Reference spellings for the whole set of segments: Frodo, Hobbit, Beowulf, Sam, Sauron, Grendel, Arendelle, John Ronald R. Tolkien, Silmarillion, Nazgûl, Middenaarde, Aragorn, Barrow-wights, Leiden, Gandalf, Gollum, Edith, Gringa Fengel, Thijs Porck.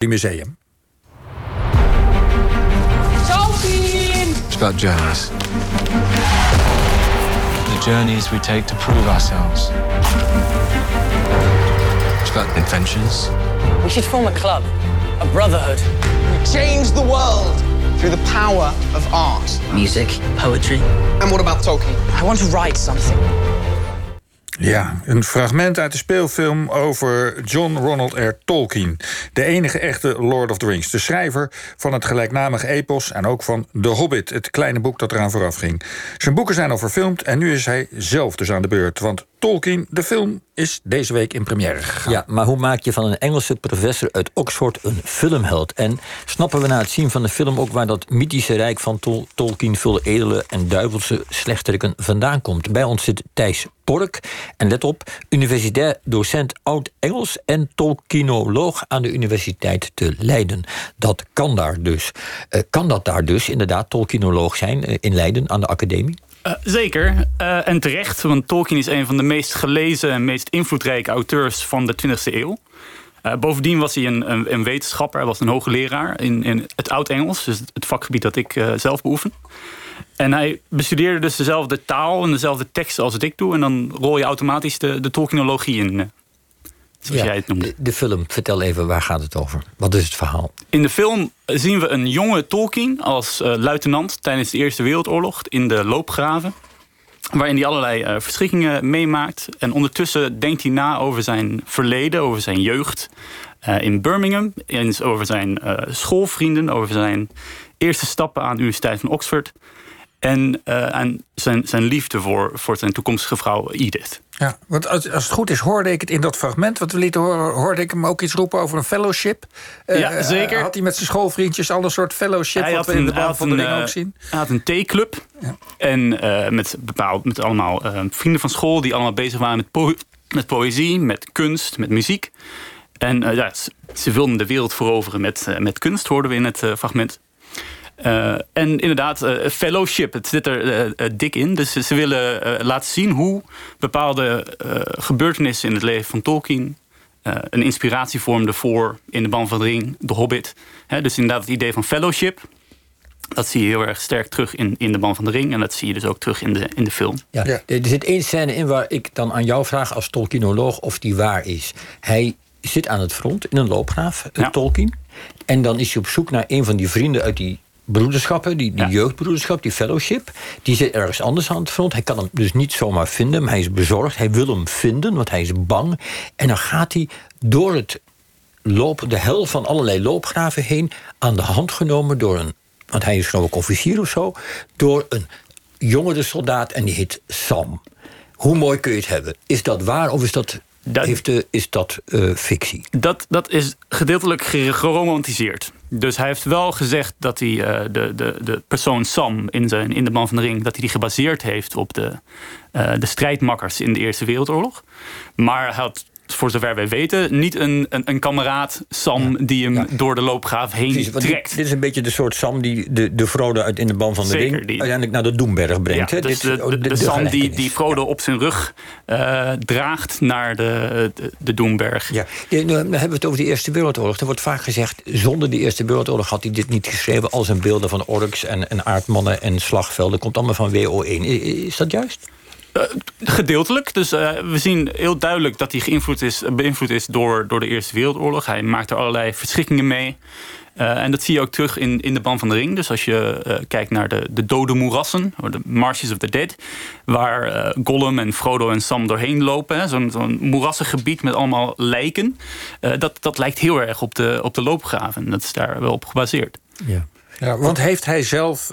Die museum. Tolkien! It's about journeys. The journeys we take to prove ourselves. It's about adventures. We should form a club, a brotherhood. We change the world through the power of art. Music, poetry. And what about Tolkien? I want to write something. Ja, een fragment uit de speelfilm over John Ronald R. Tolkien. De enige echte Lord of the Rings. De schrijver van het gelijknamige epos en ook van The Hobbit, het kleine boek dat eraan vooraf ging. Zijn boeken zijn al verfilmd en nu is hij zelf dus aan de beurt. Want Tolkien, de film, is deze week in première gegaan. Ja, maar hoe maak je van een Engelse professor uit Oxford een filmheld? En snappen we na het zien van de film ook waar dat mythische rijk van Tolkien... vullen edele en duivelse slechteriken vandaan komt? Bij ons zit Thijs Porck. En let op, universitair docent Oud-Engels en Tolkienoloog aan de Universiteit te Leiden. Dat kan daar dus. Kan dat daar dus inderdaad Tolkienoloog zijn in Leiden aan de academie? Zeker. En terecht, want Tolkien is een van de meest gelezen en meest invloedrijke auteurs van de 20e eeuw. Bovendien was hij een wetenschapper, hij was een hoogleraar in het Oud-Engels, dus het vakgebied dat ik zelf beoefen. En hij bestudeerde dus dezelfde taal en dezelfde teksten als wat ik doe, en dan rol je automatisch de Tolkienologie in. Zoals jij het noemt. De film, vertel even, waar gaat het over? Wat is het verhaal? In de film zien we een jonge Tolkien als luitenant tijdens de Eerste Wereldoorlog in de loopgraven. Waarin hij allerlei verschikkingen meemaakt. En ondertussen denkt hij na over zijn verleden, over zijn jeugd in Birmingham. Over zijn schoolvrienden, over zijn eerste stappen aan de Universiteit van Oxford. En aan zijn liefde voor zijn toekomstige vrouw Edith. Ja, want als het goed is, hoorde ik het in dat fragment wat we lieten horen, hoorde ik hem ook iets roepen over een fellowship. Ja, zeker. Had hij met zijn schoolvriendjes al een soort fellowship, hij wat we in de Baan van de Ring ook zien? Hij had een theeclub. Ja. En met allemaal vrienden van school die allemaal bezig waren met poëzie, met kunst, met muziek. En ze wilden de wereld veroveren met kunst, hoorden we in het fragment. En inderdaad, fellowship, het zit er dik in. Dus ze willen laten zien hoe bepaalde gebeurtenissen in het leven van Tolkien een inspiratie vormden voor in de Ban van de Ring, de Hobbit. Dus inderdaad het idee van fellowship, dat zie je heel erg sterk terug in de Ban van de Ring. En dat zie je dus ook terug in de film. Ja, er zit één scène in waar ik dan aan jou vraag als Tolkienoloog of die waar is. Hij zit aan het front in een loopgraaf, Tolkien. En dan is hij op zoek naar een van die vrienden uit die broederschappen, die jeugdbroederschap, die fellowship, die zit ergens anders aan het front. Hij kan hem dus niet zomaar vinden, maar hij is bezorgd. Hij wil hem vinden, want hij is bang. En dan gaat hij door de hel van allerlei loopgraven heen, aan de hand genomen door want hij is geloof ik officier of zo, door een jongere soldaat en die heet Sam. Hoe mooi kun je het hebben? Is dat waar of is dat... Is dat fictie? Dat is gedeeltelijk geromantiseerd. Dus hij heeft wel gezegd dat hij de persoon Sam in de Man van de Ring, dat hij die gebaseerd heeft op de strijdmakkers in de Eerste Wereldoorlog. Maar hij had, voor zover wij weten, niet een kameraad Sam die hem door de loopgraaf heen trekt. Dit is een beetje de soort Sam die de Frodo uit in de Ban van de Ring uiteindelijk naar de Doemberg brengt. Ja, dus de Sam die Frodo op zijn rug draagt naar de Doemberg. Ja. Dan hebben we het over de Eerste Wereldoorlog. Er wordt vaak gezegd, zonder de Eerste Wereldoorlog had hij dit niet geschreven, al zijn beelden van orks en aardmannen en slagvelden. Komt allemaal van WO1. Is dat juist? Gedeeltelijk. Dus we zien heel duidelijk dat hij beïnvloed is door de Eerste Wereldoorlog. Hij maakt er allerlei verschikkingen mee. En dat zie je ook terug in de Ban van de Ring. Dus als je kijkt naar de dode moerassen, de Marshes of the Dead, waar Gollum en Frodo en Sam doorheen lopen. Zo'n moerassengebied met allemaal lijken. Dat lijkt heel erg op de loopgraven. Dat is daar wel op gebaseerd. Ja. Ja, want heeft hij zelf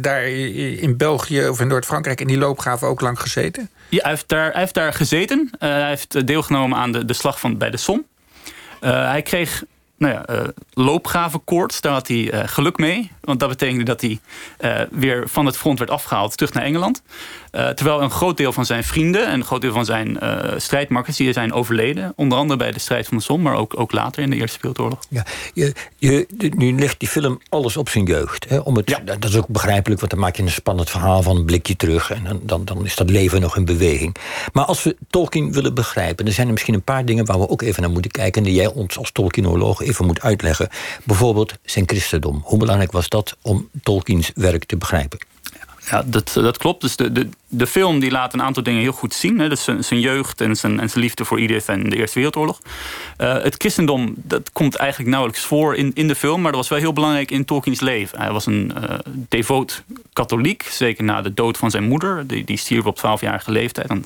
daar in België of in Noord-Frankrijk in die loopgraven ook lang gezeten? Ja, hij heeft daar gezeten. Hij heeft deelgenomen aan de slag bij de Somme. Hij kreeg loopgravenkoorts, daar had hij geluk mee. Want dat betekende dat hij weer van het front werd afgehaald terug naar Engeland. Terwijl een groot deel van zijn vrienden en een groot deel van zijn strijdmakkers die zijn overleden. Onder andere bij de strijd van de Somme, maar ook later in de Eerste Wereldoorlog. Ja, nu legt die film alles op zijn jeugd. Hè, dat is ook begrijpelijk, want dan maak je een spannend verhaal van een blikje terug. En dan is dat leven nog in beweging. Maar als we Tolkien willen begrijpen, dan zijn er misschien een paar dingen waar we ook even naar moeten kijken. En die jij ons als Tolkienoloog even moet uitleggen. Bijvoorbeeld zijn christendom. Hoe belangrijk was dat om Tolkiens werk te begrijpen? Ja, dat klopt. Dus de film die laat een aantal dingen heel goed zien. Hè. Dus zijn jeugd en zijn liefde voor Edith en de Eerste Wereldoorlog. Het christendom, dat komt eigenlijk nauwelijks voor in de film. Maar dat was wel heel belangrijk in Tolkien's leven. Hij was een devoot katholiek. Zeker na de dood van zijn moeder. Die stierf op 12-jarige leeftijd. En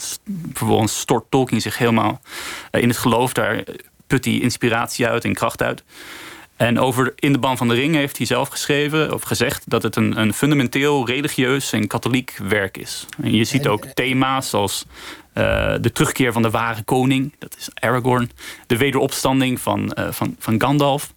vervolgens stort Tolkien zich helemaal in het geloof. Daar put hij inspiratie uit en kracht uit. En over In de Ban van de Ring heeft hij zelf geschreven of gezegd dat het een fundamenteel religieus en katholiek werk is. En je ziet ook thema's zoals de terugkeer van de ware koning, dat is Aragorn. De wederopstanding van Gandalf.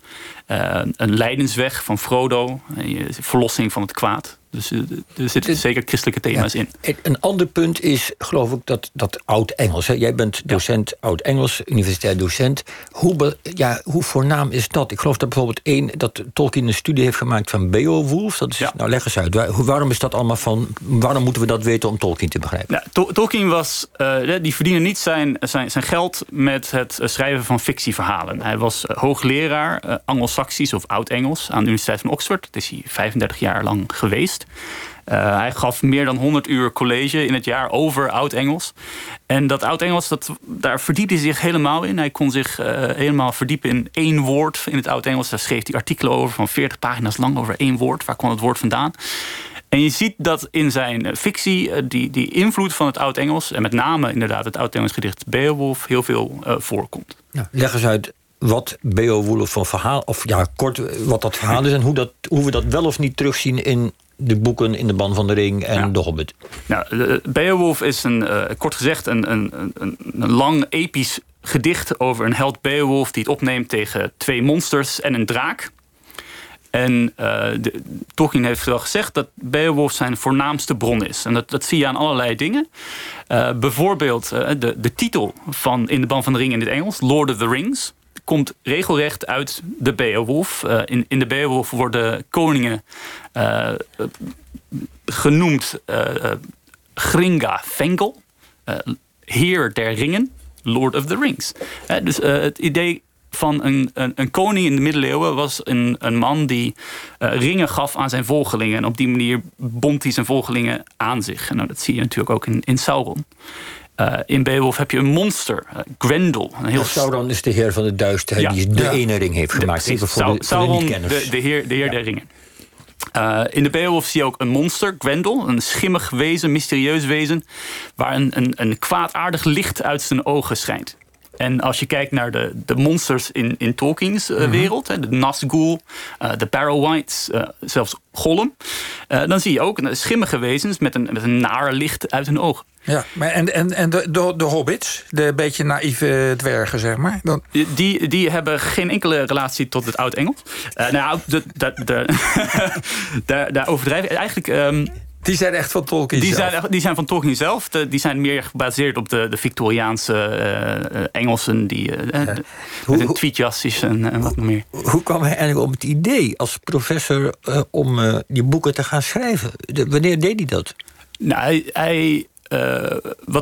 Een lijdensweg van Frodo. Verlossing van het kwaad. Dus er zitten zeker christelijke thema's in. Een ander punt is, geloof ik, dat Oud-Engels. Hè? Jij bent docent Oud-Engels, universitair docent. Hoe voornaam is dat? Ik geloof dat bijvoorbeeld dat Tolkien een studie heeft gemaakt van Beowulf. Dat is, nou, leg eens uit. Waarom is dat allemaal waarom moeten we dat weten om Tolkien te begrijpen? Nou, Tolkien was... die verdienen niet zijn geld met het schrijven van fictieverhalen. Hij was hoogleraar Anglo-Saxisch of Oud-Engels aan de Universiteit van Oxford. Dat is hij 35 jaar lang geweest. Hij gaf meer dan 100 uur college in het jaar over Oud-Engels. En dat Oud-Engels, daar verdiepte hij zich helemaal in. Hij kon zich helemaal verdiepen in één woord in het Oud-Engels. Daar schreef hij artikelen over van 40 pagina's lang over één woord. Waar kwam het woord vandaan? En je ziet dat in zijn fictie die invloed van het Oud-Engels... en met name inderdaad het Oud-Engels gedicht Beowulf heel veel voorkomt. Ja, leg eens uit wat Beowulf van verhaal... of ja, kort wat dat verhaal is en hoe we dat wel of niet terugzien... in de boeken In de Ban van de Ring en De Hobbit. Nou, Beowulf is kort gezegd een lang episch gedicht... over een held Beowulf die het opneemt tegen twee monsters en een draak... En Tolkien heeft wel gezegd dat Beowulf zijn voornaamste bron is. En dat zie je aan allerlei dingen. Bijvoorbeeld de titel van In de Ban van de Ring in het Engels, Lord of the Rings... komt regelrecht uit de Beowulf. In de Beowulf worden koningen genoemd Gringa Fengel, Heer der Ringen, Lord of the Rings. Het idee... van een koning in de middeleeuwen was een man die ringen gaf aan zijn volgelingen. En op die manier bond hij zijn volgelingen aan zich. En dat zie je natuurlijk ook in Sauron. In Beowulf heb je een monster, Grendel. Sauron is de heer van de duisterheid die de ene ring heeft gemaakt. Even voor Sauron, de heer der ringen. In de Beowulf zie je ook een monster, Grendel. Een schimmig wezen, mysterieus wezen. Waar een kwaadaardig licht uit zijn ogen schijnt. En als je kijkt naar de monsters in Tolkien's wereld... de Nazgûl, de Barrow-wights, zelfs Gollum... dan zie je ook schimmige wezens met een naar licht uit hun ogen. Ja, maar en de hobbits, de beetje naïeve dwergen, zeg maar? Dan... Die hebben geen enkele relatie tot het Oud-Engels. Daar overdrijf ik eigenlijk... Die zijn echt van Tolkien zelf? Die zijn van Tolkien zelf. Die zijn meer gebaseerd op de Victoriaanse Engelsen... met een tweedjasjes en wat meer. Hoe kwam hij eigenlijk op het idee als professor... om die boeken te gaan schrijven? Wanneer deed hij dat? Nou,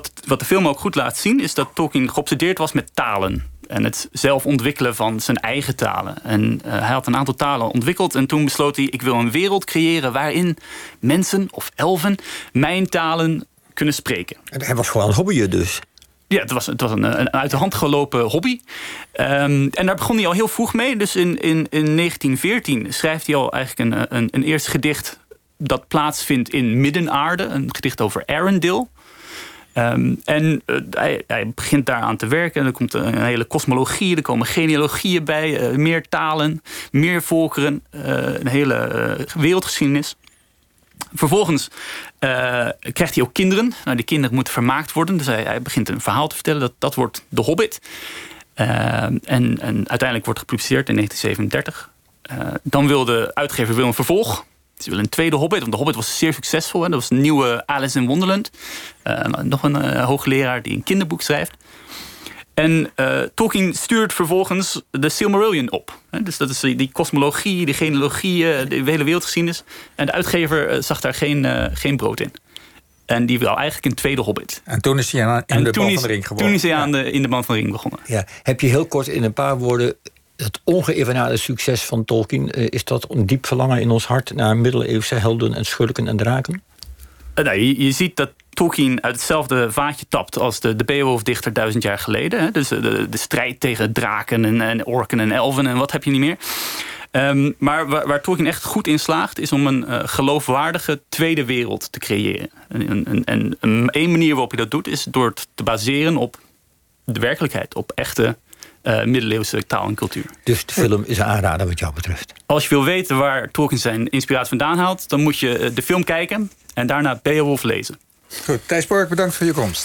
wat de film ook goed laat zien... is dat Tolkien geobsedeerd was met talen... en het zelf ontwikkelen van zijn eigen talen. En hij had een aantal talen ontwikkeld... en toen besloot hij, ik wil een wereld creëren... waarin mensen of elfen mijn talen kunnen spreken. Hij was gewoon een hobbyer dus. Ja, het was een uit de hand gelopen hobby. En daar begon hij al heel vroeg mee. Dus in 1914 schrijft hij al eigenlijk een eerste gedicht... dat plaatsvindt in Middenaarde. Een gedicht over Arendelle. Hij begint daaraan te werken. En er komt een hele kosmologie, er komen genealogieën bij, meer talen, meer volkeren, een hele wereldgeschiedenis. Vervolgens krijgt hij ook kinderen. Nou, die kinderen moeten vermaakt worden, dus hij begint een verhaal te vertellen. Dat wordt De Hobbit. En uiteindelijk wordt gepubliceerd in 1937. Dan wil de uitgever een vervolg. Ze willen een tweede Hobbit, want de Hobbit was zeer succesvol. Hè? Dat was een nieuwe Alice in Wonderland. Nog een hoogleraar die een kinderboek schrijft. En Tolkien stuurt vervolgens de Silmarillion op. Hè? Dus dat is die kosmologie, die genealogieën, de hele wereldgeschiedenis. En de uitgever zag daar geen brood in. En die wil eigenlijk een tweede Hobbit. En toen is hij aan In de Ban van de Ring begonnen. Ja. Heb je heel kort in een paar woorden... dat ongeëvenaarde succes van Tolkien, is dat een diep verlangen in ons hart naar middeleeuwse helden en schurken en draken? Je ziet dat Tolkien uit hetzelfde vaatje tapt als de Beowulf-dichter 1000 jaar geleden. Hè? Dus de strijd tegen draken en orken en elven en wat heb je niet meer. Maar waar Tolkien echt goed in slaagt, is om een geloofwaardige tweede wereld te creëren. En een manier waarop je dat doet, is door het te baseren op de werkelijkheid, op echte middeleeuwse taal en cultuur. Dus de film is een aanrader wat jou betreft. Als je wil weten waar Tolkien zijn inspiratie vandaan haalt, dan moet je de film kijken en daarna Beowulf lezen. Goed, Thijs Porck, bedankt voor je komst.